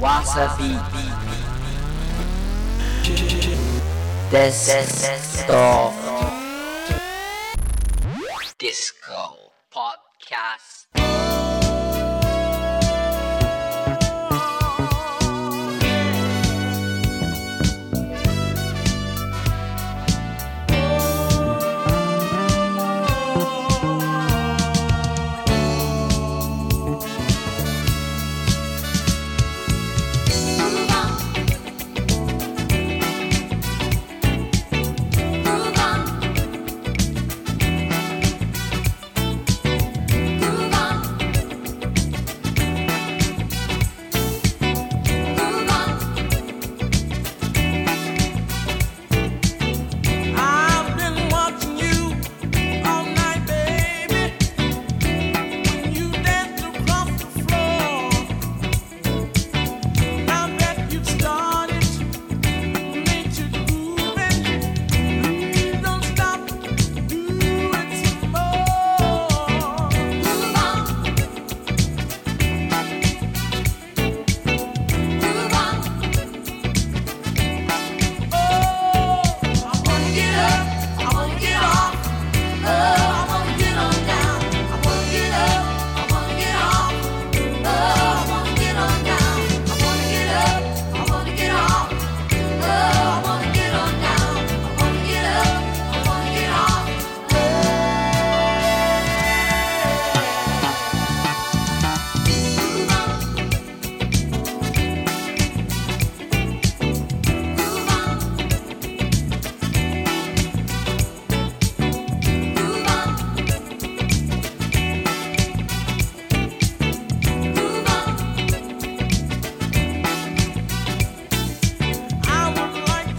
WASABEATデストディスコポッドキャスト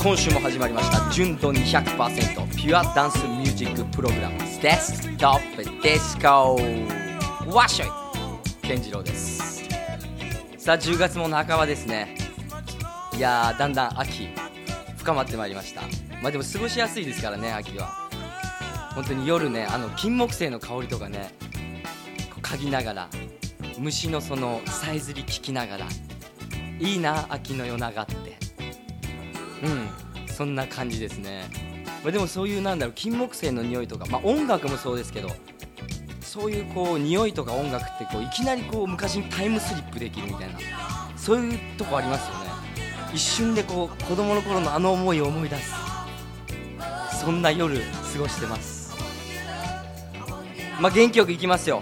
今週も始まりました純度 200% ピュアダンスミュージックプログラムデスクトップディスコわっしょい健次郎です。さあ10月も半ばですね。いやだんだん秋深まってまいりました。まあでも過ごしやすいですからね。秋は本当に夜ね、金木犀の香りとかね嗅ぎながら虫のそのさえずり聞きながらいいな秋の夜長ってそんな感じですね。まあ、でもそういう金木犀の匂いとか、音楽もそうですけど、そういうこう匂いとか音楽っていきなりこう昔にタイムスリップできるみたいな、そういうとこありますよね。一瞬でこう子供の頃の思いを思い出す、そんな夜過ごしてます。元気よくいきますよ。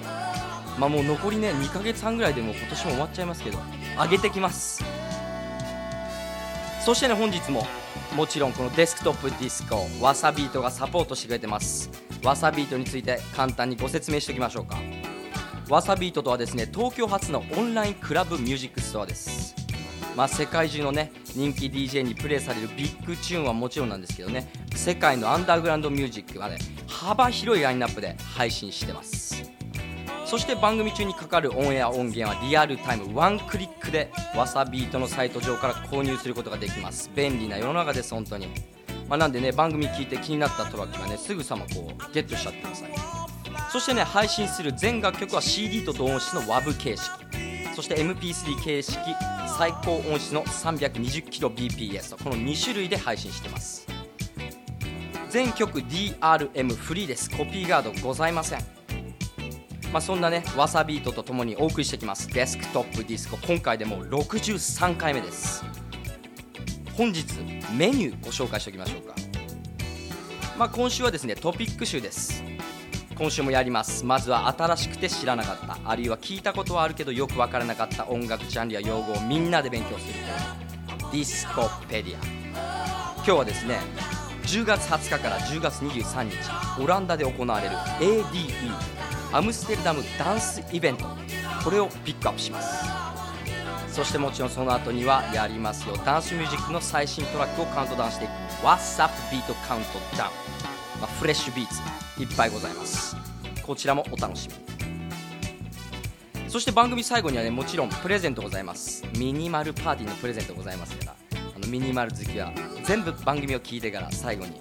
もう残りね2ヶ月半ぐらいでもう今年も終わっちゃいますけど、上げてきます。そしてね、本日ももちろんこのデスクトップディスコワサビートがサポートしてくれてます。ワサビートについて簡単にご説明しておきましょうか。ワサビートとはですね、東京発のオンラインクラブミュージックストアです。世界中のね人気 DJ にプレイされるビッグチューンはもちろんなんですけどね、世界のアンダーグラウンドミュージックまで幅広いラインナップで配信してます。そして番組中にかかるオンエア音源はリアルタイムワンクリックでワサビートのサイト上から購入することができます。便利な世の中です本当に。なんでね、番組聞いて気になったトラックがねすぐさまゲットしちゃってください。そしてね、配信する全楽曲は CD と同音質の WAV 形式、そして MP3 形式、最高音質の 320kbps とこの2種類で配信してます。全曲 DRM フリーです。コピーガードございません。そんなねワサビートとともにお送りしてきますデスクトップディスコ、今回でもう63回目です。本日メニューご紹介しておきましょうか。今週はですねトピック集です。今週もやります。まずは新しくて知らなかった、あるいは聞いたことはあるけどよく分からなかった音楽ジャンルや用語をみんなで勉強するディスコペディア。今日はですね10月20日から10月23日オランダで行われる ADEアムステルダムダンスイベント、これをピックアップします。そしてもちろんその後にはやりますよ、ダンスミュージックの最新トラックをカウントダウンしていく WhatsApp ビートカウントダウン、フレッシュビーツいっぱいございます。こちらもお楽しみ。そして番組最後にはねもちろんプレゼントございます。ミニマルパーティーのプレゼントございますから、ミニマル好きは全部番組を聞いてから最後に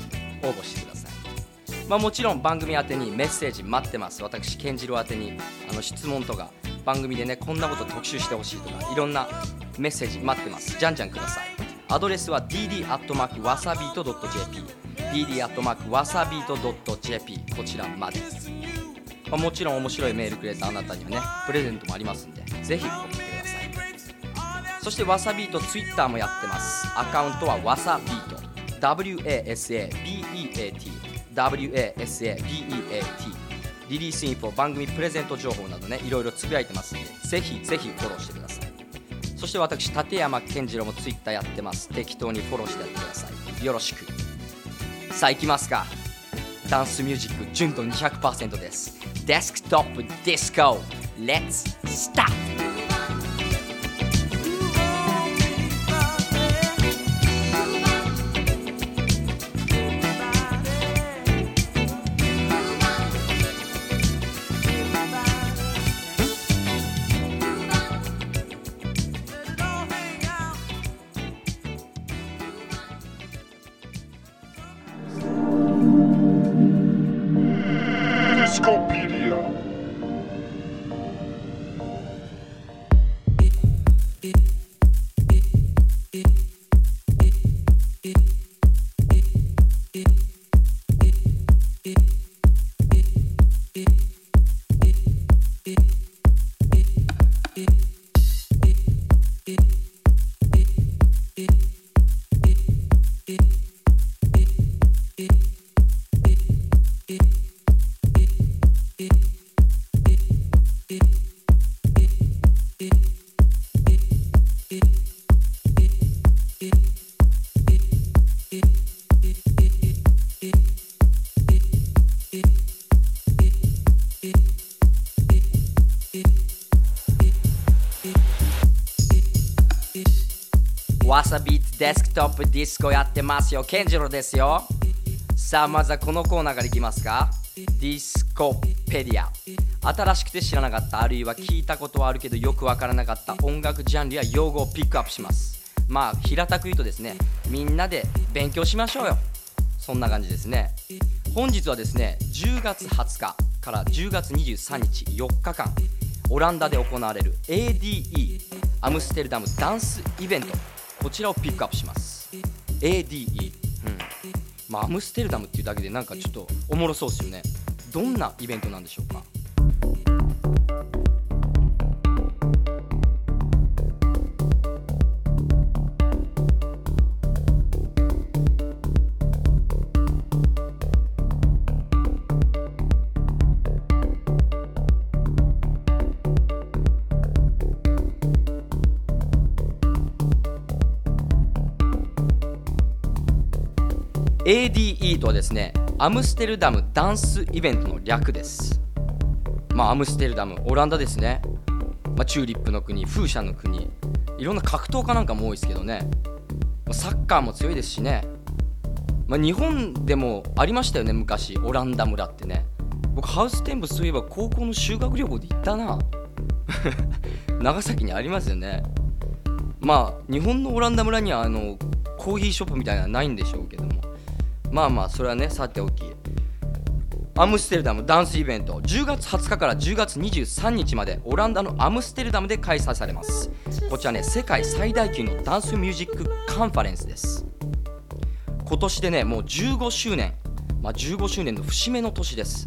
応募してください。もちろん番組宛てにメッセージ待ってます。私健次郎宛てに質問とか番組でねこんなこと特集してほしいとかいろんなメッセージ待ってます。じゃんじゃんください。アドレスは dd@wasabeat.jp dd@wasabeat.jp こちらまで。もちろん面白いメールくれたあなたにはね、プレゼントもありますんで、ぜひ送ってください。そして WASABEAT Twitter もやってます。アカウントは WASABEAT WASABEAT WASABEAT。 リリースインフォ、番組プレゼント情報などね、いろいろつぶやいてますんで、ぜひフォローしてください。そして私立山健次郎も Twitter やってます。適当にフォローしてやってください。よろしく。さあ行きますか。ダンスミュージック純度 200% です。デスクトップディスコ Let's start。WASABEATデスクトップディスコやってますよ。健次郎ですよ。さあまずはこのコーナーからいきますか。ディスコペディア。新しくて知らなかった、あるいは聞いたことはあるけどよくわからなかった音楽ジャンルや用語をピックアップします。まあ平たく言うとですね、みんなで勉強しましょうよ。そんな感じですね。本日はですね、10月20日から10月23日4日間オランダで行われる ADE アムステルダムダンスイベント、こちらをピックアップします。 ADE、まあ、アムステルダムっていうだけでなんかちょっとおもろそうですよね。どんなイベントなんでしょうか。ADE とはですね、アムステルダムダンスイベントの略です。まあアムステルダム、オランダですね。まあ、チューリップの国、風車の国、いろんな格闘家なんかも多いですけどね、サッカーも強いですしね。まあ、日本でもありましたよね、昔オランダ村ってね。僕ハウステンボスといえば高校の修学旅行で行ったな長崎にありますよね。まあ日本のオランダ村にはコーヒーショップみたいなのはないんでしょうけども、まあそれはねさておき、アムステルダムダンスイベント10月20日から10月23日までオランダのアムステルダムで開催されます。こちらね、世界最大級のダンスミュージックカンファレンスです。今年でねもう15周年、まあ、15周年の節目の年です。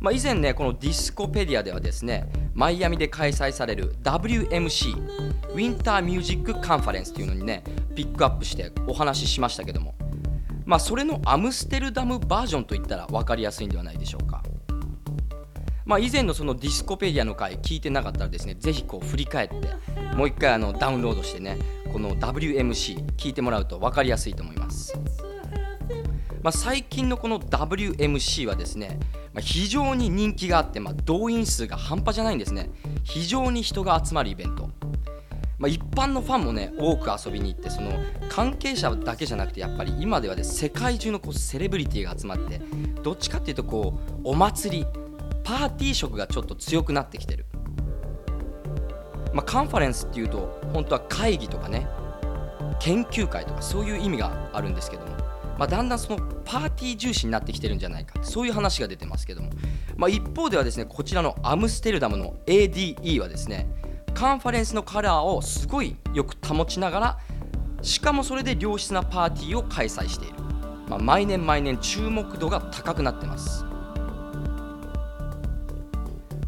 まあ、以前ねこのディスコペディアではですね、マイアミで開催される WMC ウィンターミュージックカンファレンスというのにねピックアップしてお話ししましたけども、まあ、それのアムステルダムバージョンといったら分かりやすいんではないでしょうか。まあ、以前のそのディスコペディアの回聞いてなかったらですね、ぜひこう振り返ってもう一回ダウンロードしてね、この WMC 聞いてもらうと分かりやすいと思います。まあ、最近のこの WMC はですね、非常に人気があって、動員数が半端じゃないんですね。非常に人が集まるイベント。一般のファンもね多く遊びに行って、その関係者だけじゃなくてやっぱり今では、ね、世界中のこうセレブリティが集まって、どっちかっていうとこうお祭りパーティー色がちょっと強くなってきてる。まあ、カンファレンスっていうと本当は会議とかね研究会とかそういう意味があるんですけども、まあ、だんだんそのパーティー重視になってきてるんじゃないか、そういう話が出てますけども、まあ、一方ではですね、こちらのアムステルダムの ADE はですね、カンファレンスのカラーをすごいよく保ちながら、しかもそれで良質なパーティーを開催している、毎年毎年注目度が高くなってます。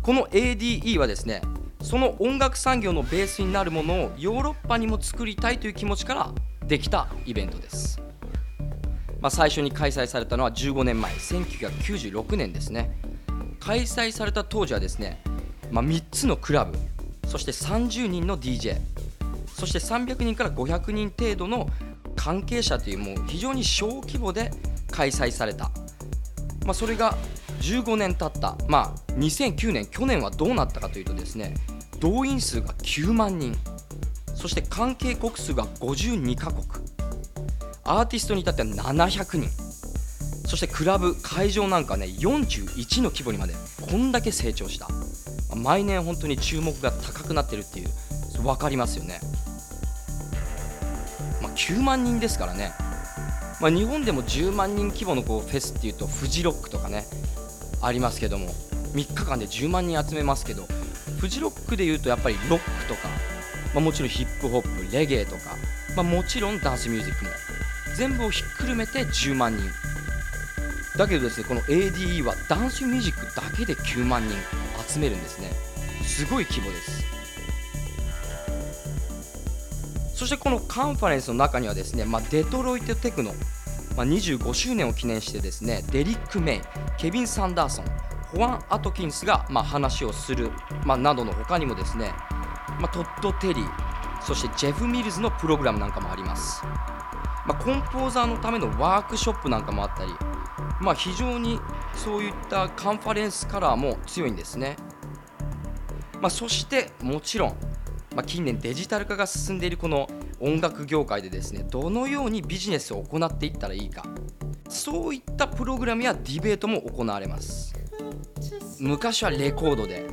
この ADE はですね、その音楽産業のベースになるものをヨーロッパにも作りたいという気持ちからできたイベントです。最初に開催されたのは15年前、1996年ですね。開催された当時はですね、3つのクラブ、そして30人の DJ、 そして300人から500人程度の関係者という、もう非常に小規模で開催された、それが15年経った、2009年、去年はどうなったかというとですね、動員数が9万人、そして関係国数が52カ国、アーティストに至っては700人、そしてクラブ会場なんかね、41の規模にまでこんだけ成長した。毎年本当に注目が高くなってるっていう、分かりますよね。9万人ですからね、日本でも10万人規模のフェスっていうとフジロックとかねありますけども、3日間で10万人集めますけど、フジロックでいうとやっぱりロックとか、もちろんヒップホップ、レゲエとか、もちろんダンスミュージックも全部をひっくるめて10万人だけどですね、この ADE はダンスミュージックだけで9万人集めるんですね。すごい規模です。そしてこのカンファレンスの中にはですね、デトロイトテクノ、25周年を記念してですね、デリック・メイ、ケビン・サンダーソン、ホワン・アトキンスが話をする、などの他にもですね、トッド・テリー、そしてジェフ・ミルズのプログラムなんかもあります。コンポーザーのためのワークショップなんかもあったり、非常にそういったカンファレンスカラーも強いんですね。そしてもちろん近年デジタル化が進んでいるこの音楽業界でですね、どのようにビジネスを行っていったらいいか、そういったプログラムやディベートも行われます。昔はレコードで、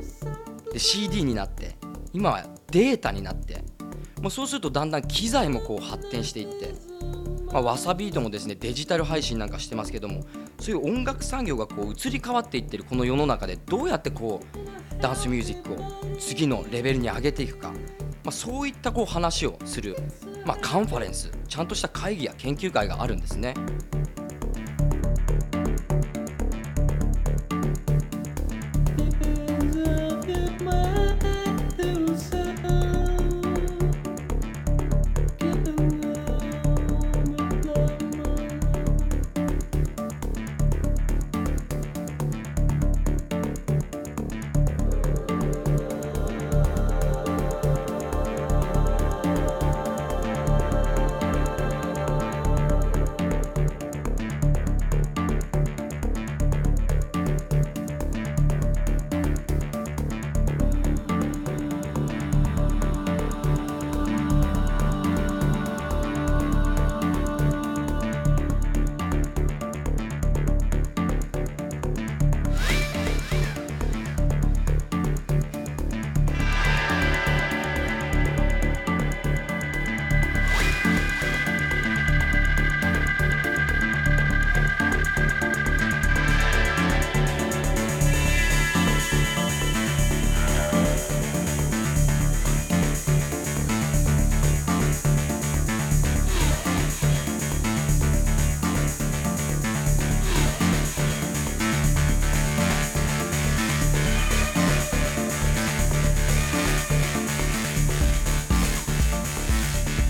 CD になって、今はデータになって、そうするとだんだん機材も発展していって、WASABEATもですねデジタル配信なんかしてますけども、そういう音楽産業が移り変わっていってるこの世の中で、どうやってダンスミュージックを次のレベルに上げていくか、そういった話をする、カンファレンス、ちゃんとした会議や研究会があるんですね。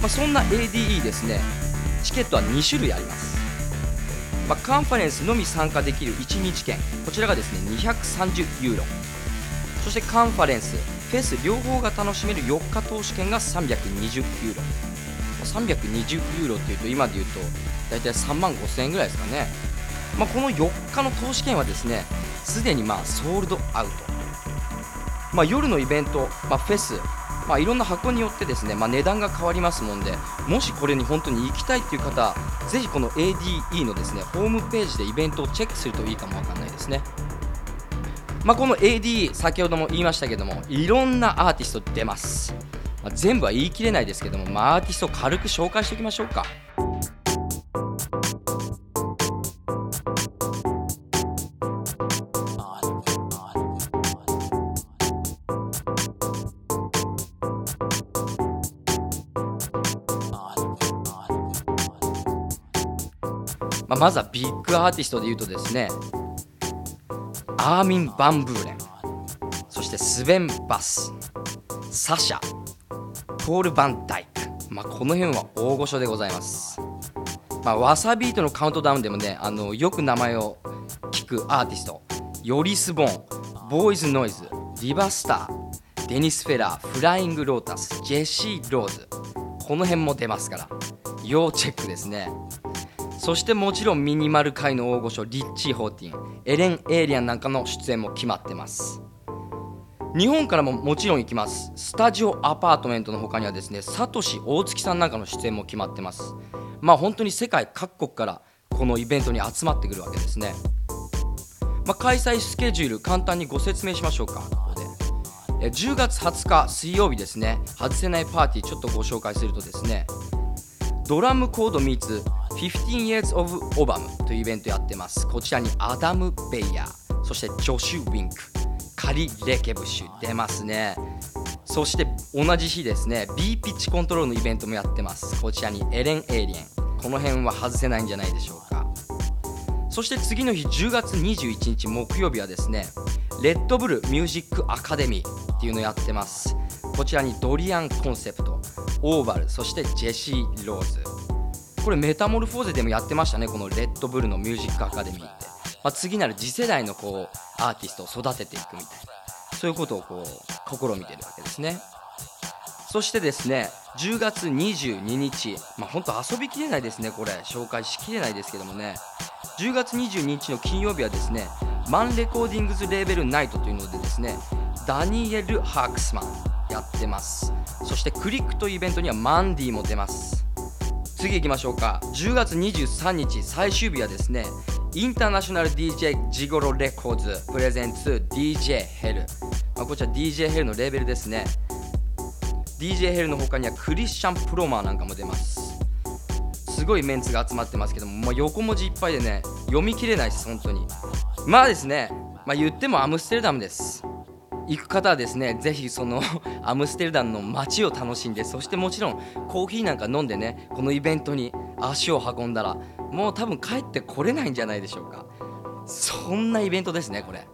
そんな ADE ですね、チケットは2種類あります。カンファレンスのみ参加できる1日券、こちらがですね230ユーロ、そしてカンファレンス、フェス両方が楽しめる4日投資券が320ユーロ、320ユーロっていうと今でいうと大体3万5千円ぐらいですかね。この4日の投資券はですねすでにソールドアウト、夜のイベント、フェス、いろんな箱によってですね、値段が変わりますもんで、もしこれに本当に行きたいという方、ぜひこの ADE のですねホームページでイベントをチェックするといいかもわかんないですね。この ADE、 先ほども言いましたけども、いろんなアーティスト出ます、全部は言い切れないですけども、アーティストを軽く紹介しておきましょうか。まずはビッグアーティストでいうとですね、アーミン・バンブーレン、そしてスベン・バス、サシャ、ポール・バンダイク、この辺は大御所でございます。ワサビートのカウントダウンでもね、よく名前を聞くアーティスト、ヨリス・ボン、ボーイズ・ノイズ、リバスター、デニス・フェラー、フライング・ロータス、ジェシー・ローズ、この辺も出ますから要チェックですね。そしてもちろんミニマル界の大御所リッチー・ホーティン、エレン・エイリアンなんかの出演も決まってます。日本からももちろん行きます。スタジオアパートメントの他にはですね、サトシ・大月さんなんかの出演も決まってます。本当に世界各国からこのイベントに集まってくるわけですね。開催スケジュール簡単にご説明しましょうか。ここで10月20日水曜日ですね、外せないパーティーちょっとご紹介するとですね、ドラムコード meets15 Years of Obam というイベントやってます。こちらにアダム・ベイヤー、そしてジョシュ・ウィンク、カリ・レケブシュ出ますね。そして同じ日ですね、 B ピッチコントロールのイベントもやってます。こちらにエレン・エイリエン、この辺は外せないんじゃないでしょうか。そして次の日10月21日木曜日はですね、レッドブルミュージックアカデミーっていうのをやってます。こちらにドリアン・コンセプト、オーバル、そしてジェシー・ローズ、これメタモルフォーゼでもやってましたね、このレッドブルのミュージックアカデミーって、次なる次世代のアーティストを育てていくみたいな、そういうことを試みてるわけですね。そしてですね10月22日、本当遊びきれないですね、これ紹介しきれないですけどもね、10月22日の金曜日はですね、マンレコーディングズレーベルナイトというのでですね、ダニエル・ハークスマンやってます。そしてクリックというイベントにはマンディも出ます。次行きましょうか。10月23日最終日はですね、インターナショナル DJ ジゴロレコーズプレゼンツ DJ ヘル、こちら DJ ヘルのレーベルですね。 DJ ヘルの他にはクリスチャンプロマーなんかも出ます。すごいメンツが集まってますけども、横文字いっぱいでね読み切れないです本当に。ですね、言ってもアムステルダムです。行く方はですね、ぜひそのアムステルダムの街を楽しんで、そしてもちろんコーヒーなんか飲んでね、このイベントに足を運んだらもう多分帰ってこれないんじゃないでしょうか。そんなイベントですねこれ。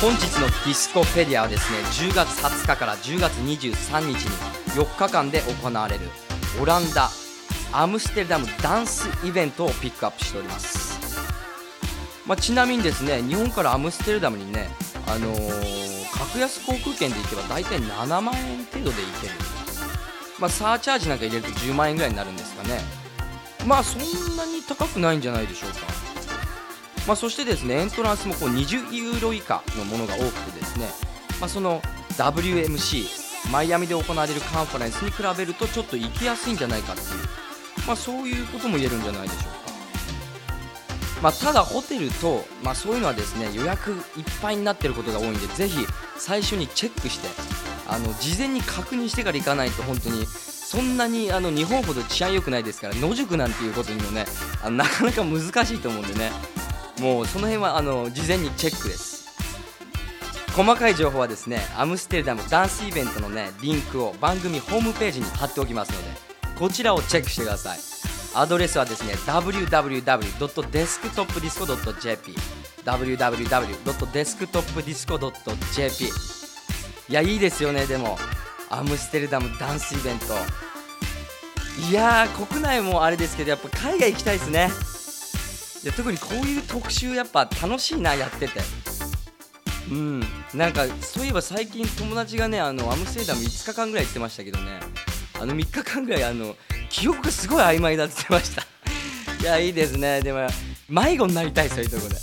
本日のディスコペディアはですね、10月20日から10月23日に4日間で行われるオランダ・アムステルダムダンスイベントをピックアップしております。ちなみにですね、日本からアムステルダムにね、格安航空券で行けば大体7万円程度で行ける。サーチャージなんか入れると10万円ぐらいになるんですかね。そんなに高くないんじゃないでしょうか。そしてですね、エントランスも20ユーロ以下のものが多くてですね、その WMC マイアミで行われるカンファレンスに比べるとちょっと行きやすいんじゃないかっていう、そういうことも言えるんじゃないでしょうか。ただホテルと、そういうのはですね、予約いっぱいになっていることが多いんで、ぜひ最初にチェックして事前に確認してから行かないと、本当にそんなに日本ほど治安良くないですから、野宿なんていうことにもね、なかなか難しいと思うんでね、もうその辺は事前にチェックです。細かい情報はですね、アムステルダムダンスイベントのね、リンクを番組ホームページに貼っておきますので、こちらをチェックしてください。アドレスはですね、 www.desktopdisco.jp www.desktopdisco.jp。 いや、いいですよね。でもアムステルダムダンスイベント、いやー、国内もあれですけど、やっぱ海外行きたいですね。特にこういう特集やっぱ楽しいな、やってて。なんかそういえば最近友達がね、アムステルダム5日間ぐらい行ってましたけどね、3日間ぐらい記憶がすごい曖昧だって言ってましたいや、いいですね。でも迷子になりたい、そういうところで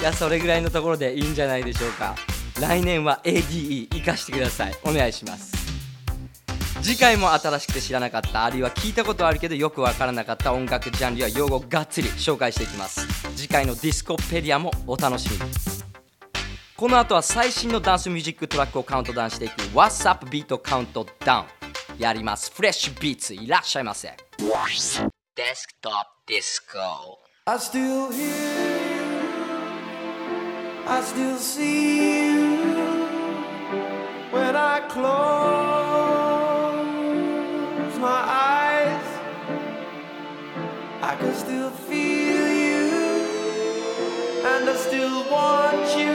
いや、それぐらいのところでいいんじゃないでしょうか。来年は ADE 生かしてください。お願いします。次回も新しくて知らなかった、あるいは聞いたことあるけどよくわからなかった音楽ジャンルや用語をがっつり紹介していきます。次回のディスコペディアもお楽しみに。この後は最新のダンスミュージックトラックをカウントダウンしていく WASABEAT カウントダウンやります。フレッシュビーツ、いらっしゃいませ。デスクトップディスコ。 I still hear, I still see you when I close my eyes, I can still feel you, and I still want you.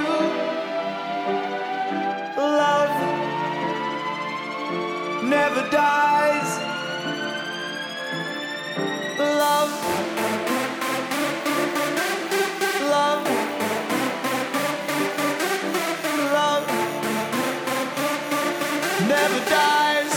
Love never dies. Love, love, love never dies.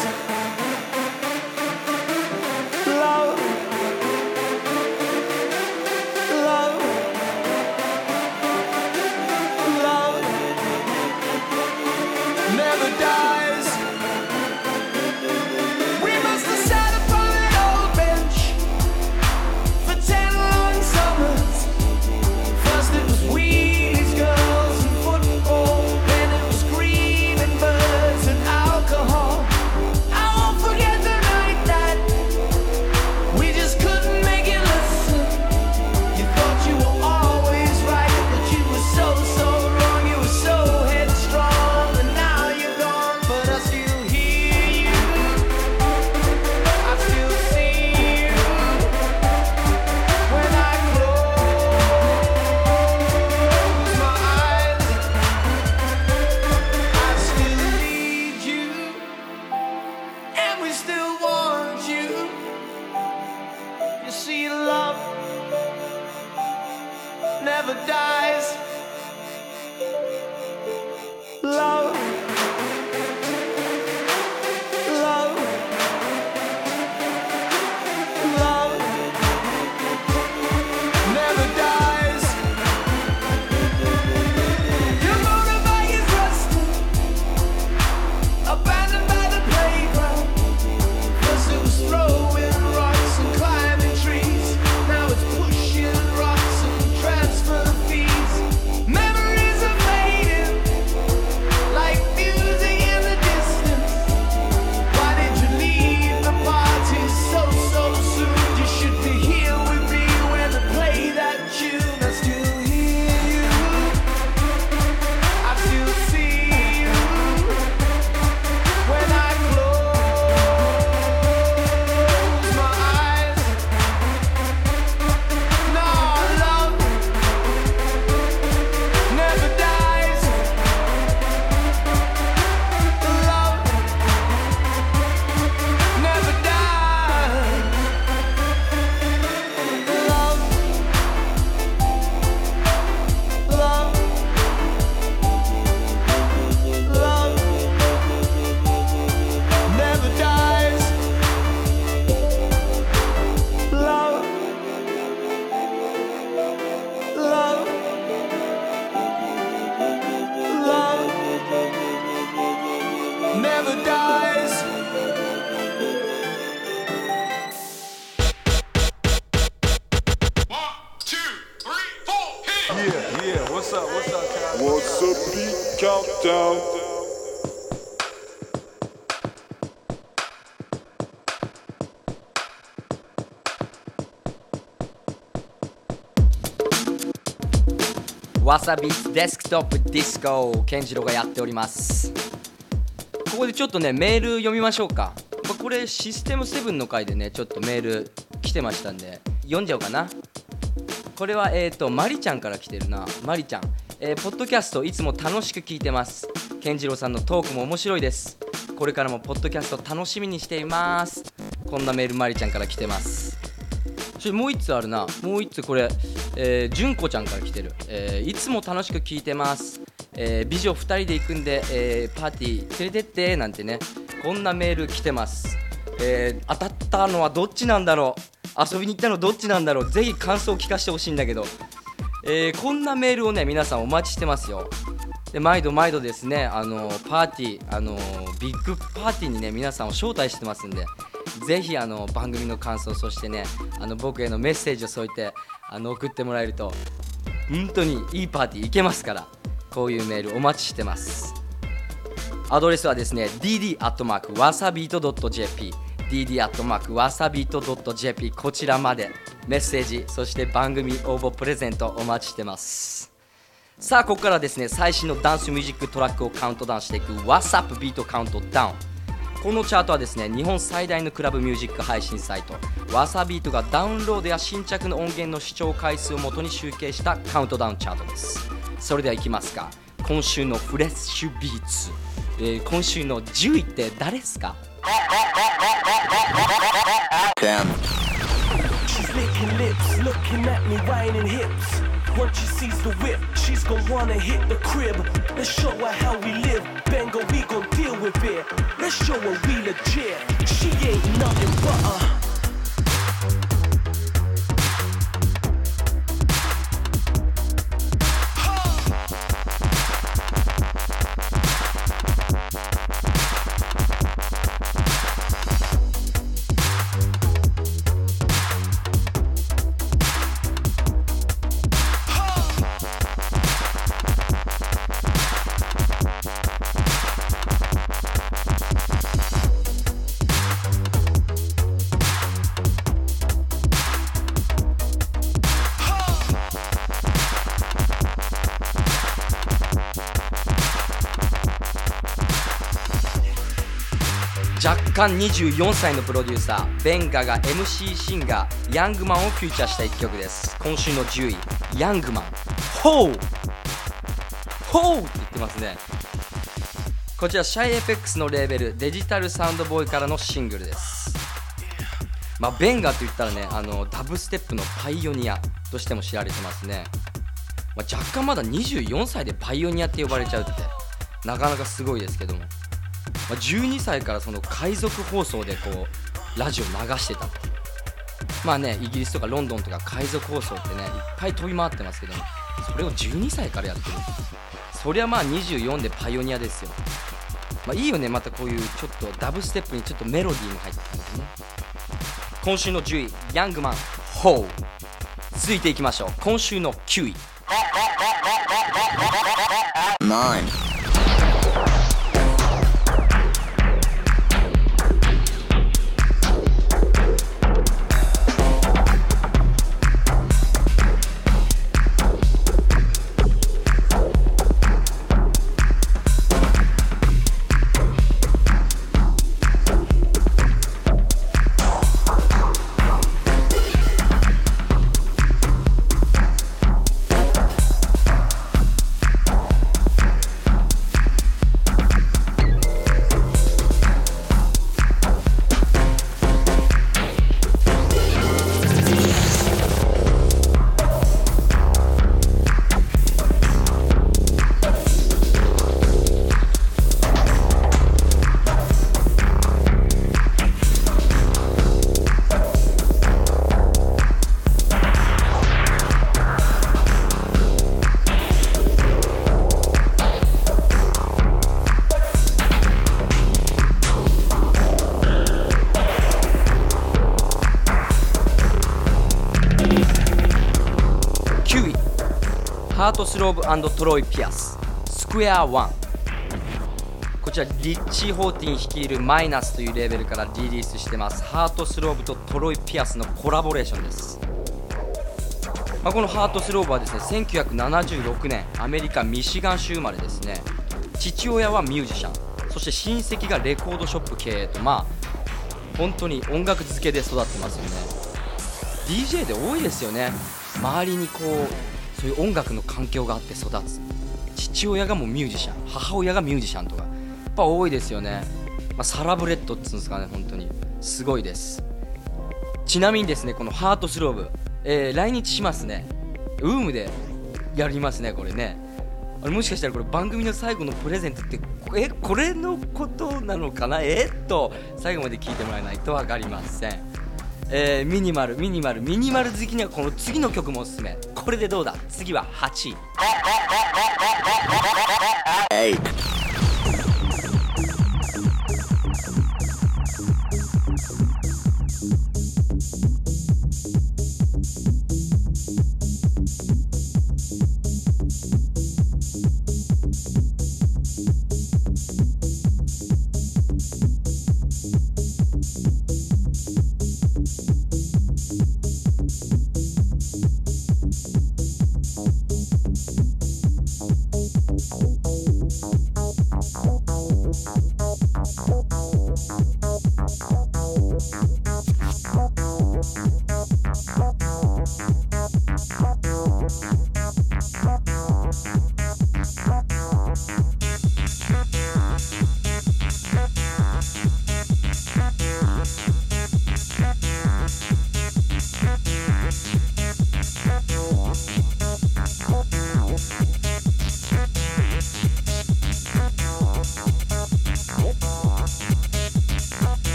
Never dies. Love, love, love never dies. Your motorbike is rusted, abandoned by the playground, 'cause it was throwing rocks and climbing trees. Now it's pushing rocks. Transfer fees. WASABEAT デスクトップディスコ健次郎がやっております。ここでちょっとねメール読みましょうか。これシステム7の回でねちょっとメール来てましたんで読んじゃおうかな。これはマリちゃんから来てるな。マリちゃん、ポッドキャストいつも楽しく聞いてます。健次郎さんのトークも面白いです。これからもポッドキャスト楽しみにしています。こんなメールマリちゃんから来てます。もう1つあるな。もう1つこれ純子ちゃんから来てる。いつも楽しく聞いてます。美女2人で行くんで、パーティー連れてってなんてね、こんなメール来てます。当たったのはどっちなんだろう、遊びに行ったのどっちなんだろう、ぜひ感想を聞かせてほしいんだけど、こんなメールをね皆さんお待ちしてますよ。で毎度毎度ですね、パーティー、ビッグパーティーにね皆さんを招待してますんで、ぜひ番組の感想、そしてね僕へのメッセージを添えて送ってもらえると本当にいいパーティー行けますから、こういうメールお待ちしてます。アドレスはですね dd@wasabeat.jp dd@wasabeat.jp こちらまでメッセージ、そして番組応募プレゼントお待ちしてます。さあここからですね最新のダンスミュージックトラックをカウントダウンしていく WASAP ビートカウントダウン。このチャートはですね日本最大のクラブミュージック配信サイト WASABEAT がダウンロードや新着の音源の視聴回数をもとに集計したカウントダウンチャートです。それではいきますか。今週のフレッシュビーツ、今週の10位って誰ですか。Once she sees the whip, she's gon' wanna hit the crib. Let's show her how we live. Bango, we gon' deal with it. Let's show her we legit. She ain't nothing but若干24歳のプロデューサーベンガが MC シンガーヤングマンをフィーチャーした一曲です。今週の10位ヤングマン、ホーホーって言ってますね。こちら SHY FX のレーベルデジタルサウンドボーイからのシングルです。ベンガと言ったらねダブステップのパイオニアとしても知られてますね。若干まだ24歳でパイオニアって呼ばれちゃうってなかなかすごいですけども、12歳からその海賊放送でこうラジオ流してた。イギリスとかロンドンとか海賊放送ってねいっぱい飛び回ってますけども、それを12歳からやってる。そりゃ24でパイオニアですよ。いいよね、またこういうちょっとダブステップにちょっとメロディーも入ってたんですね。今週の10位ヤングマン、ホー。続いていきましょう。今週の9位9位ハートスローブ&トロイピアス、スクエアワン。こちらリッチー・ホーティン率いるマイナスというレーベルからリリースしてます。ハートスローブとトロイ・ピアスのコラボレーションです。まあ、このハートスローブはですね、1976年アメリカミシガン州生まれですね。父親はミュージシャン、そして親戚がレコードショップ経営と、まあ本当に音楽漬けで育ってますよね。 DJ で多いですよね。周りにこうそういう音楽の環境があって育つ、父親がもうミュージシャン、母親がミュージシャンとかやっぱ多いですよね。まあ、サラブレッドっていうんですかね、本当にすごいです。ちなみにですね、このハートスローブ、来日しますね。ウームでやりますね、これね。あれもしかしたらこれ番組の最後のプレゼントって、これのことなのかな。最後まで聞いてもらえないと分かりません。ミニマル好きにはこの次の曲もおすすめ。これでどうだ、次は8位。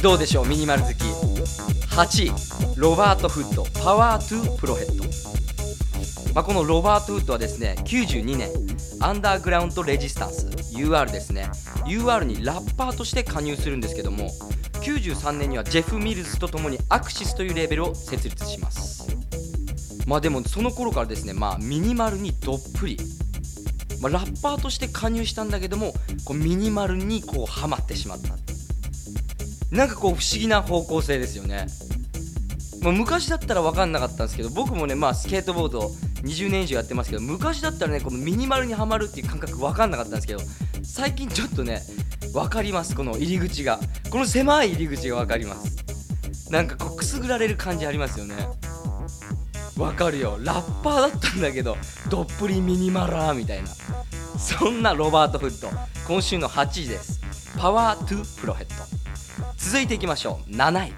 どうでしょう、ミニマル好き。8位、ロバート・フッド、パワー・トゥ・プロヘッド。まあ、このロバート・フッドはですね、92年アンダーグラウンド・レジスタンス UR ですね、UR にラッパーとして加入するんですけども、93年にはジェフ・ミルズと共にアクシスというレーベルを設立します。まあでもその頃からですね、まあミニマルにどっぷり、まあ、ラッパーとして加入したんだけども、こうミニマルにこうハマってしまった。なんかこう不思議な方向性ですよね。まあ、昔だったら分かんなかったんですけど、僕もね、まあスケートボード20年以上やってますけど、昔だったらね、このミニマルにはまるっていう感覚分かんなかったんですけど、最近ちょっとね分かります。この入り口が、この狭い入り口が分かります。なんかこうくすぐられる感じありますよね。分かるよ、ラッパーだったんだけどどっぷりミニマラーみたいな、そんなロバート・フッド、今週の8位です。パワー・トゥ・プロヘッド。続いていきましょう、7位。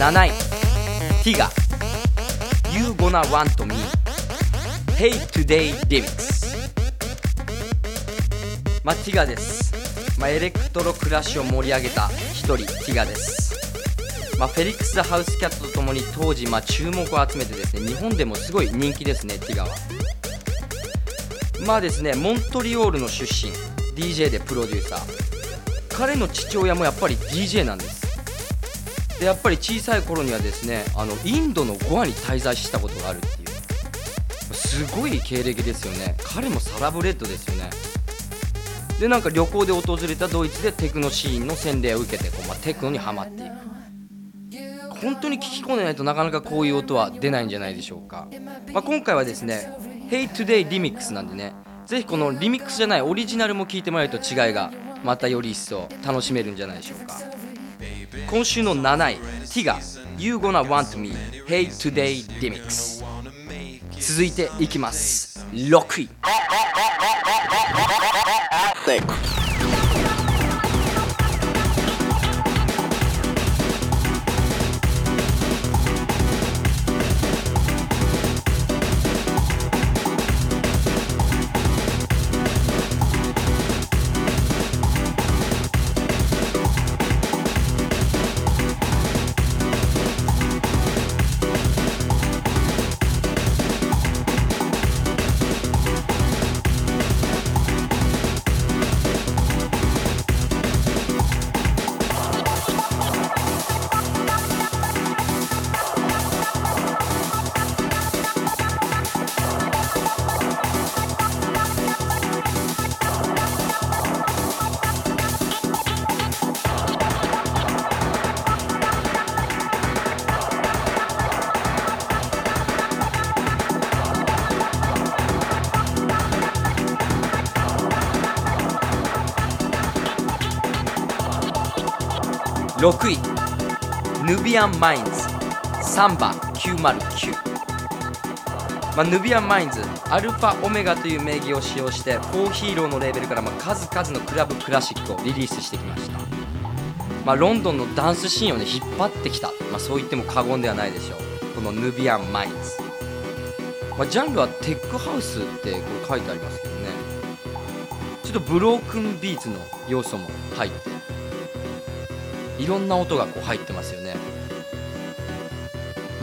7位、TIGA You Gonna Want Me Hey Today Remix。 まあ TIGA です。まあ、エレクトロクラッシュを盛り上げた一人 TIGA です。まあ、フェリックス・ハウスキャットとともに当時、まあ注目を集めてですね、日本でもすごい人気ですね。 TIGA はまあですね、モントリオールの出身、 DJ でプロデューサー、彼の父親もやっぱり DJ なんです。でやっぱり小さい頃にはですね、インドのゴアに滞在したことがあるっていう、すごい経歴ですよね。彼もサラブレッドですよね。でなんか旅行で訪れたドイツでテクノシーンの洗礼を受けて、こう、まあ、テクノにハマっていく。本当に聞き込んでないとなかなかこういう音は出ないんじゃないでしょうか。まあ、今回はですね Hey Today Remix なんでね、ぜひこのリミックスじゃないオリジナルも聞いてもらえると違いがまたより一層楽しめるんじゃないでしょうか。今週の7位 TIGA You Gonna Want Me Hey Today Demix。 続いていきます。6位6位ヌビアンマインズサンバ909、ヌビアンマインズアルファオメガという名義を使用してフォーヒーローのレーベルから、数々のクラブクラシックをリリースしてきました。ロンドンのダンスシーンを、引っ張ってきた、そう言っても過言ではないでしょう、このヌビアンマインズ。ジャンルはテックハウスってこれ書いてありますけどね、ちょっとブロークンビーツの要素も入って、いろんな音が入ってますよね。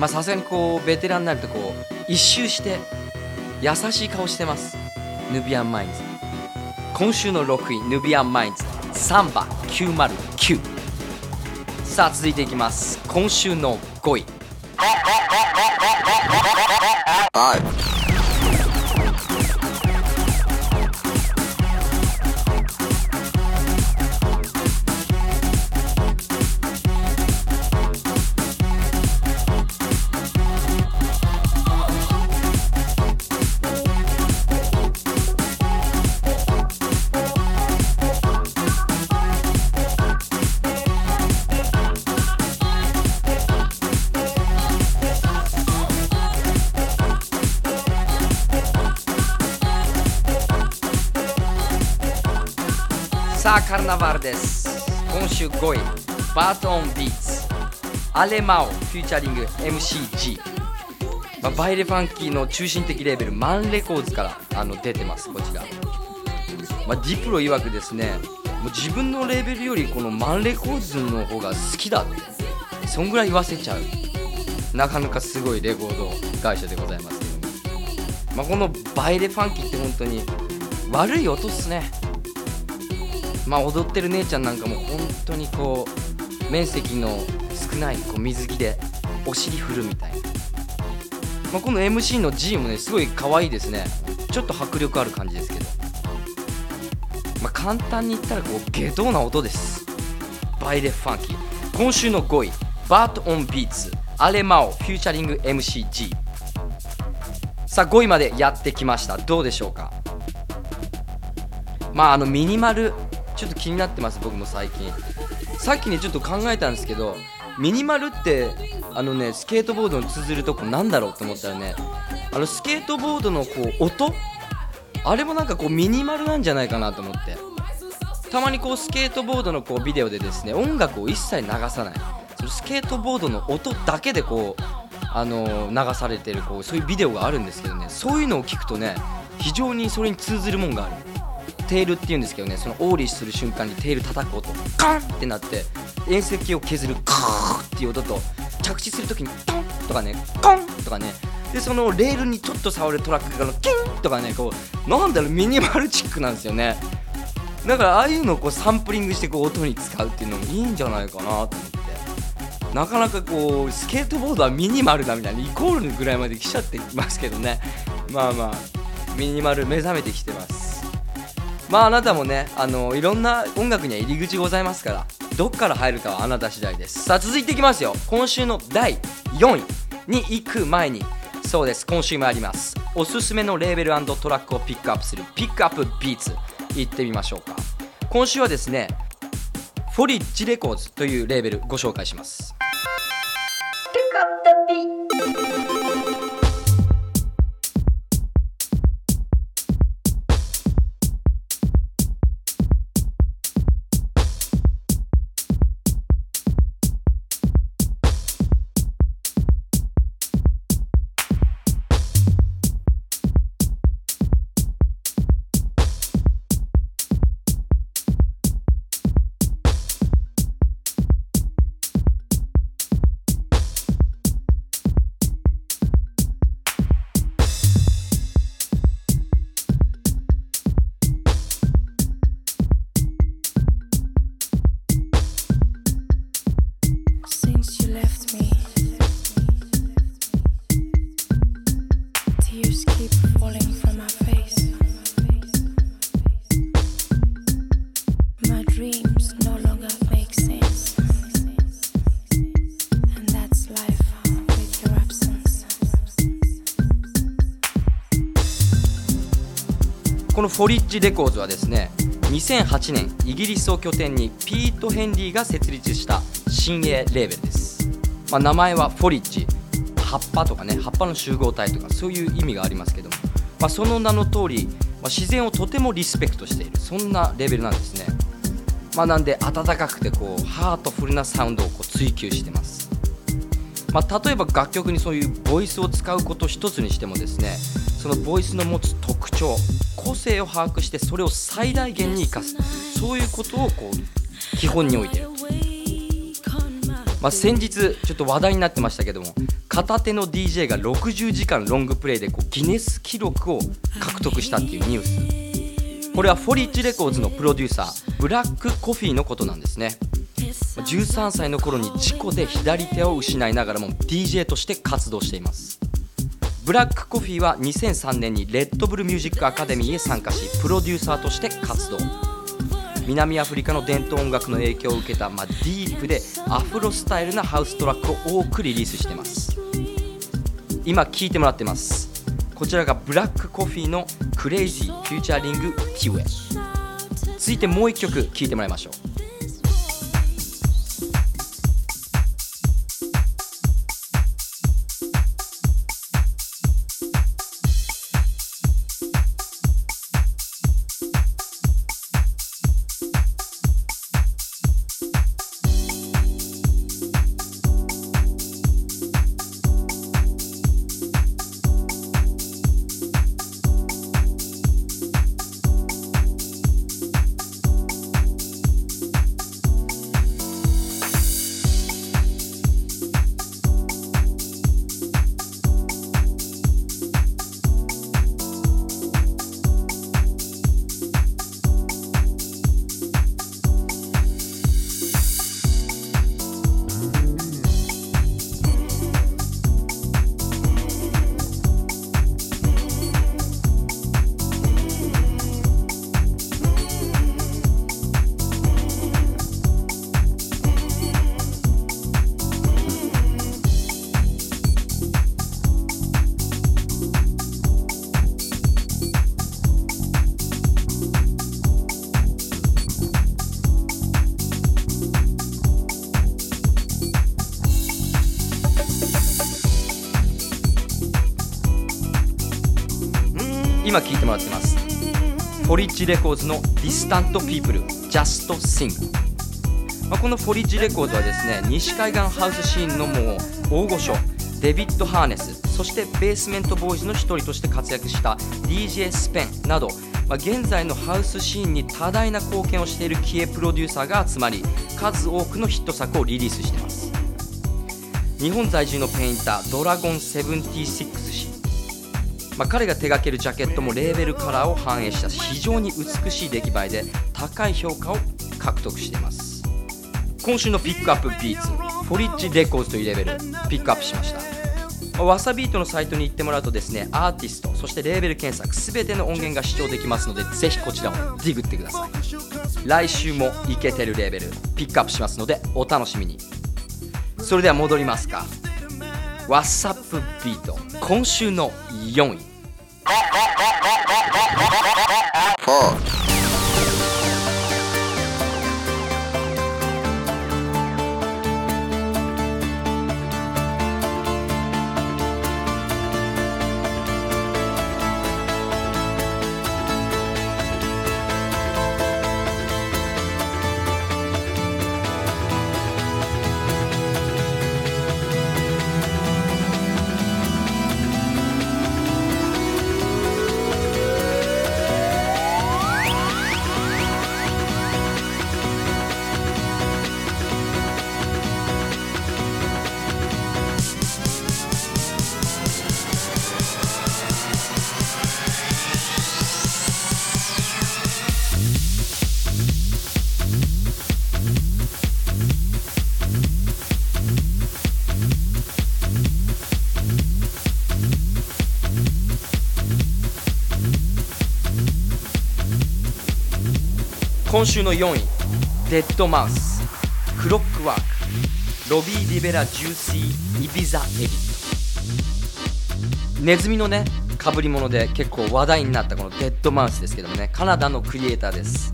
さすがにベテランになると一周して優しい顔してます、ヌビアンマインズ。今週の6位ヌビアンマインズサンバ909。さあ続いていきます。今週の5位カルナバルです。今週5位バートオンビーツアレマオフューチャリング MCG、バイレファンキーの中心的レーベルマンレコーズから出てます。こちら、ディプロ曰くですね、もう自分のレーベルよりこのマンレコーズの方が好きだって、そんぐらい言わせちゃう、なかなかすごいレコード会社でございますけど、このバイレファンキーって本当に悪い音っすね。踊ってる姉ちゃんなんかも本当に面積の少ない水着でお尻振るみたいな、この MC の G もすごい可愛いですね。ちょっと迫力ある感じですけど、簡単に言ったら下等な音です、バイレファンキー。今週の5位バートオンビーツアレマオフューチャリング MCG。 さあ5位までやってきました。どうでしょうか。ミニマルちょっと気になってます。僕も最近さっきちょっと考えたんですけど、ミニマルってスケートボードに通ずるとこなんだろうと思ったらね、スケートボードの音、あれもミニマルなんじゃないかなと思って、たまにスケートボードのビデオでですね、音楽を一切流さない、そのスケートボードの音だけで流されてるそういうビデオがあるんですけどね、そういうのを聞くとね、非常にそれに通ずるもんがある。テールっていうんですけどね、そのオーリッシュする瞬間にテール叩く音、カンってなって縁石を削るカーっていう音と、着地するときにトンとかね、コンとかね、でそのレールにちょっと触るトラックからキンとかね、なんだろう、ミニマルチックなんですよね。だからああいうのをサンプリングして音に使うっていうのもいいんじゃないかなと思って、なかなかスケートボードはミニマルだみたいなイコールぐらいまで来ちゃってますけどね、ミニマル目覚めてきてます。あなたもね、いろんな音楽には入り口ございますから、どっから入るかはあなた次第です。さあ続いていきますよ。今週の第4位に行く前に、そうです、今週もありますおすすめのレーベル&トラックをピックアップするピックアップビーツ、行ってみましょうか。今週はですね、フォリッジレコーズというレーベルご紹介します。このフォリッジレコーズはですね、2008年イギリスを拠点にピート・ヘンリーが設立した新鋭レーベルです。名前はフォリッジ、葉っぱとかね、葉っぱの集合体とかそういう意味がありますけども、その名の通り、自然をとてもリスペクトしている、そんなレーベルなんですね。なんで温かくてハートフルなサウンドを追求してます。例えば楽曲にそういうボイスを使うこと一つにしてもですね、そのボイスの持つ特徴、個性を把握してそれを最大限に生かす、そういうことを基本に置いている。先日ちょっと話題になってましたけども、片手の DJ が60時間ロングプレイでギネス記録を獲得したっていうニュース。これはフォリッジレコーズのプロデューサーブラックコフィーのことなんですね。13歳の頃に事故で左手を失いながらも DJ として活動しています。ブラックコフィーは2003年にレッドブルミュージックアカデミーへ参加し、プロデューサーとして活動。南アフリカの伝統音楽の影響を受けた、ディープでアフロスタイルなハウストラックを多くリリースしてます。今聴いてもらってます、こちらがブラックコフィーのクレイジーフューチャリングTIGA。続いてもう一曲聴いてもらいましょう。今聴いてもらってます、フォリッジレコーズのディスタントピープルジャストシング。このフォリッジレコーズはですね、西海岸ハウスシーンのもう大御所デビッド・ハーネス、そしてベースメントボーイズの一人として活躍した DJ スペンなど、現在のハウスシーンに多大な貢献をしている気鋭プロデューサーが集まり、数多くのヒット作をリリースしています。日本在住のペインタードラゴン76氏、彼が手掛けるジャケットもレーベルカラーを反映した非常に美しい出来栄えで高い評価を獲得しています。今週のピックアップビーツ、フォリッジレコーズというレーベルピックアップしました。WASABEATのサイトに行ってもらうとですね、アーティスト、そしてレーベル検索、すべての音源が視聴できますので、ぜひこちらをディグってください。来週もイケてるレーベルピックアップしますのでお楽しみに。それでは戻りますか。WASABEAT今週の4位。今週の4位、デッドマウス、クロックワーク、ロビー・リベラ・ジューシー・イビザ・エリット。ネズミのね、かぶり物で結構話題になったこのデッドマウスですけどもね、カナダのクリエイターです。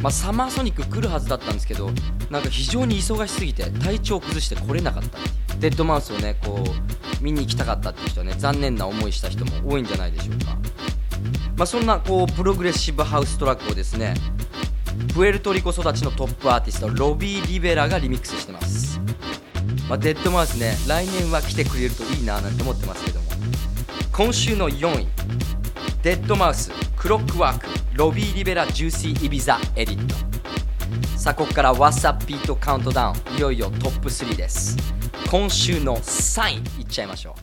まあ、サマーソニック来るはずだったんですけど、なんか非常に忙しすぎて体調を崩して来れなかった。デッドマウスをね、こう見に行きたかったっていう人はね、残念な思いした人も多いんじゃないでしょうか。まあ、そんなこうプログレッシブハウストラックをですね、プエルトリコ育ちのトップアーティストロビー・リベラがリミックスしてます。まあ、デッドマウスね、来年は来てくれるといいななんて思ってますけども、今週の4位、デッドマウス、クロックワーク、ロビー・リベラ・ジューシー・イビザ・エディット。さあ、ここから WASABEAT カウントダウン、いよいよトップ3です。今週の3位いっちゃいましょう。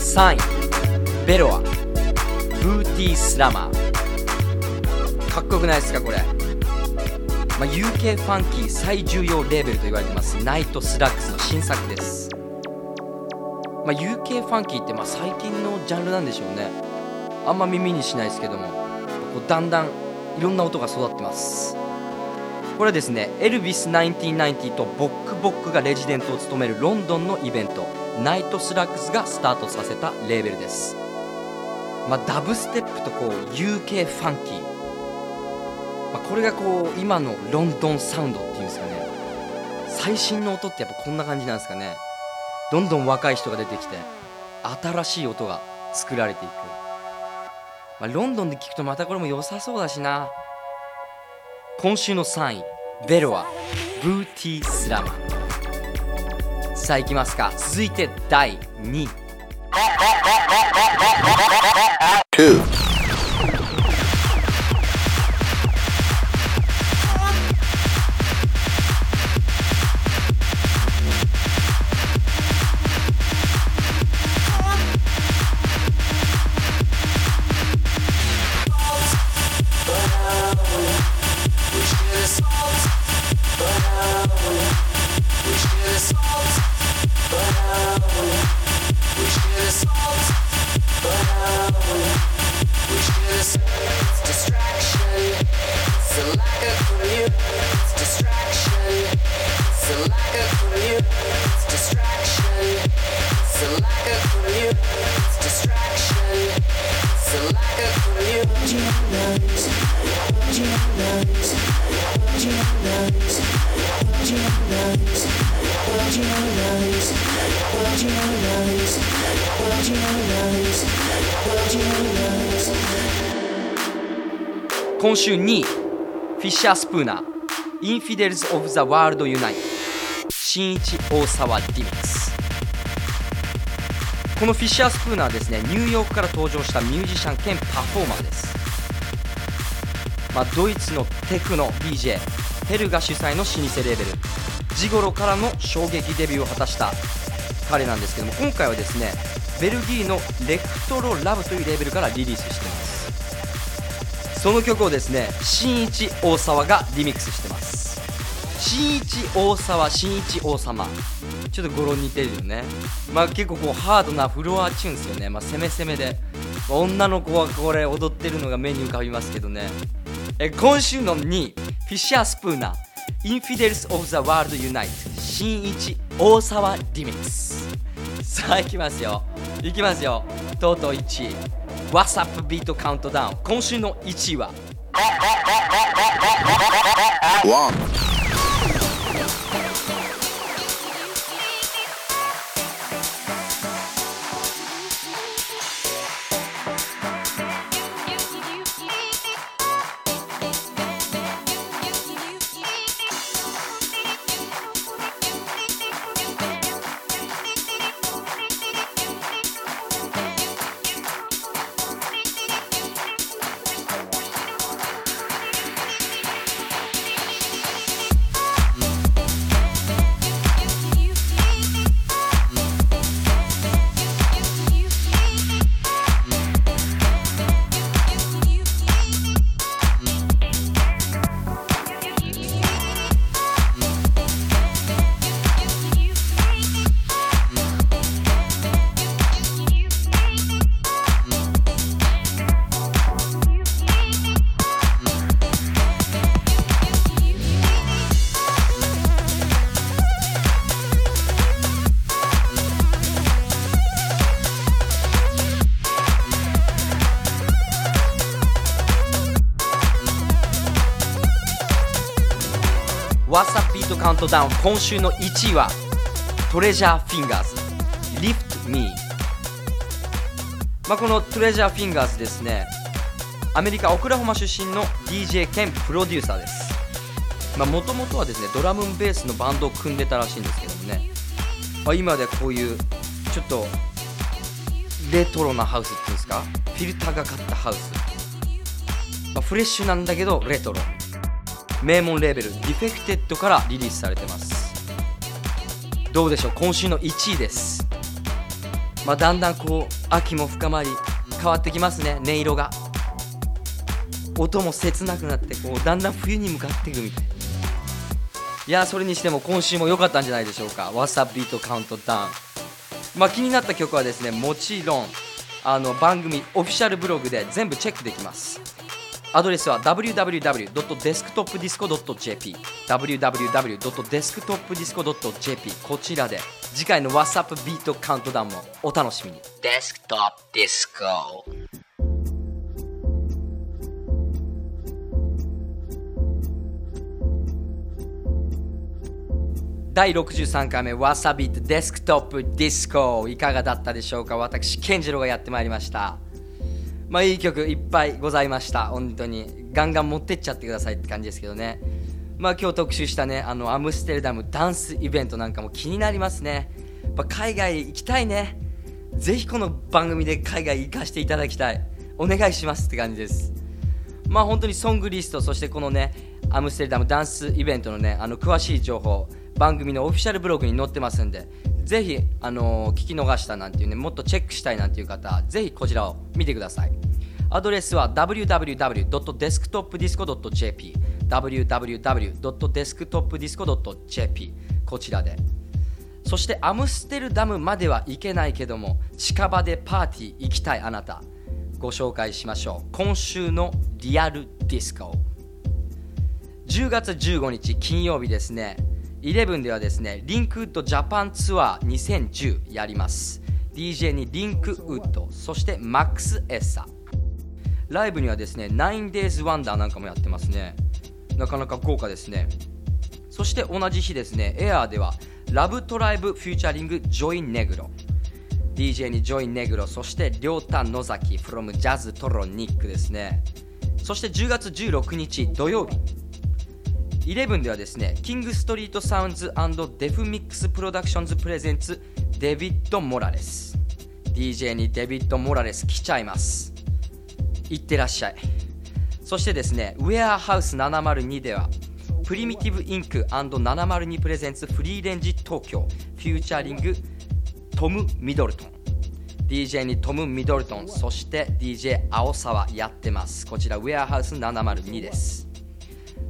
33位、ベロア、ブーティースラマー。かっこよくないですかこれ。まあ、UK ファンキー最重要レーベルと言われてますナイトスラックスの新作です。まあ、UK ファンキーってまあ最近のジャンルなんでしょうね。あんま耳にしないですけども、こうだんだんいろんな音が育ってます。これはですね、エルビス1990とボックボックがレジデントを務めるロンドンのイベントナイトスラックスがスタートさせたレーベルです。まあ、ダブステップとこう UK ファンキー、まあ、これがこう今のロンドンサウンドっていうんですかね。最新の音ってやっぱこんな感じなんですかね。どんどん若い人が出てきて新しい音が作られていく。まあ、ロンドンで聞くとまたこれも良さそうだしな。今週の3位、ベロア、ブーティースラマー。さあ行きますか。続いて第2位、今週2位、フィッシャースプーナー、インフィデルズ・オブ・ザ・ワールド・ユナイト、新一大沢ディミックス。このフィッシャースプーナーですね、ニューヨークから登場したミュージシャン兼パフォーマーです。まあ、ドイツのテクノ DJ ヘルが主催の老舗レーベルジゴロからの衝撃デビューを果たした彼なんですけども、今回はですねベルギーのレクトロラブというレーベルからリリースしています。その曲をですね新一大沢がリミックスしてます。新一大沢、新一王様、ちょっと語呂似てるよね。まあ結構こうハードなフロアチューンですよね。まあ攻め攻めで、まあ、女の子はこれ踊ってるのが目に浮かびますけどね。今週の2位、フィッシャースプーナーインフィデルスオブザワールドユナイト新一大沢リミックス。さあ行きますよ、行きますよ。とうとう1位 WhatsApp ビートカウントダウン、今週の1位はWASABEATビートカウントダウン、今週の1位はトレジャーフィンガーズ Lift Me。 まあこのトレジャーフィンガーズですね、アメリカオクラホマ出身の DJ 兼プロデューサーです。まあもともとはですねドラムンベースのバンドを組んでたらしいんですけどもね、まあ、今ではこういうちょっとレトロなハウスっていうんですか、フィルターがかったハウス、まあ、フレッシュなんだけどレトロ、名門レーベルディフェクテッドからリリースされてます。どうでしょう、今週の1位です。まあだんだんこう秋も深まり変わってきますね、音色が、音も切なくなってこうだんだん冬に向かっていくみたいな。いやそれにしても今週も良かったんじゃないでしょうか、WASABEATビートカウントダウン。まあ気になった曲はですね、もちろん番組オフィシャルブログで全部チェックできます。アドレスは www.desktopdisco.jp www.desktopdisco.jp、 こちらで次回の WhatsApp ビートカウントダウンもお楽しみに。デスクトップディスコ。第63回目 WASABEAT デスクトップディスコ、いかがだったでしょうか。私健次郎がやってまいりました。まあいい曲いっぱいございました。本当にガンガン持ってっちゃってくださいって感じですけどね。まあ今日特集したね、アムステルダムダンスイベントなんかも気になりますね。やっぱ海外行きたいね。ぜひこの番組で海外行かせていただきたい。お願いしますって感じです。まあ本当にソングリスト、そしてこのねアムステルダムダンスイベントのね詳しい情報、番組のオフィシャルブログに載ってますんで。ぜひ、聞き逃したなんていうね、もっとチェックしたいなんていう方、ぜひこちらを見てください。アドレスは www.desktopdisco.jp www.desktopdisco.jp、 こちらで。そしてアムステルダムまでは行けないけども、近場でパーティー行きたいあなた、ご紹介しましょう。今週のリアルディスコ、10月15日金曜日ですね、11ではですねリンクウッドジャパンツアー2010やります。 DJ にリンクウッド、そしてマックスエッサ、ライブにはですね 9days Wonder なんかもやってますね。なかなか豪華ですね。そして同じ日ですね、エアーではラブトライブフューチャリングジョイネグロ、 DJ にジョイネグロ、そしてりょうた野崎 from ジャズトロニックですね。そして10月16日土曜日、11ではですねキングストリートサウンズ&デフミックスプロダクションズプレゼンツデビッド・モラレス、 DJ にデビッド・モラレス来ちゃいます。いってらっしゃい。そしてですねウェアハウス702ではプリミティブインク&702プレゼンツフリーレンジ東京フューチャリングトム・ミドルトン、 DJ にトム・ミドルトン、そして DJ 青沢やってます。こちらウェアハウス702です。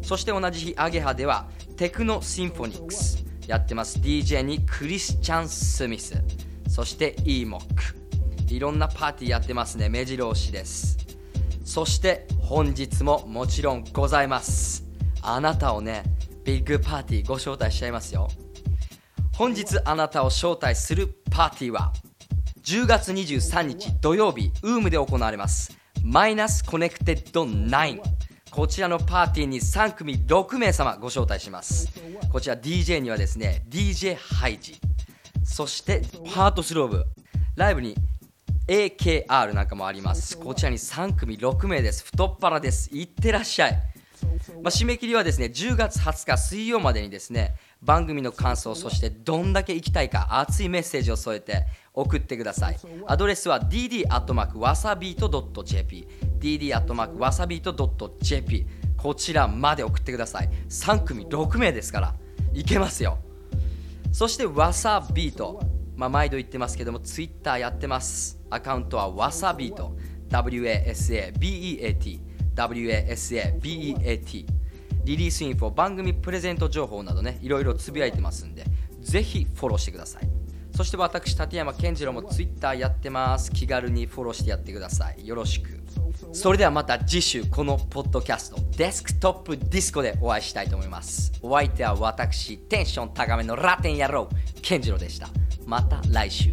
そして同じ日アゲハではテクノシンフォニックスやってます。 DJ にクリスチャン・スミス、そしてイーモック、いろんなパーティーやってますね。目白押しです。そして本日ももちろんございます。あなたをね、ビッグパーティーご招待しちゃいますよ。本日あなたを招待するパーティーは10月23日土曜日、ウームで行われますマイナスコネクテッド9。こちらのパーティーに3組6名様ご招待します。こちら DJ にはですね、 DJ ハイジ、そしてハートスローブ、ライブにAKR なんかもあります。こちらに3組6名です。太っ腹です。いってらっしゃい。締め切りはですね、10月20日水曜までにですね、番組の感想、そしてどんだけ行きたいか、熱いメッセージを添えて送ってください。アドレスは dd@wasabeat.jp、 dd@wasabeat.jp、 こちらまで送ってください。3組6名ですからいけますよ。そして WASABEAT、毎度言ってますけども、ツイッターやってます。アカウントは WASABEAT、 WASABEAT、 WASABEAT、 リリースインフォ、番組プレゼント情報などね、いろいろつぶやいてますんで、ぜひフォローしてください。そして私立山健次郎もツイッターやってます。気軽にフォローしてやってください。よろしく。それではまた次週、このポッドキャストデスクトップディスコでお会いしたいと思います。お相手は私、テンション高めのラテン野郎健次郎でした。また来週。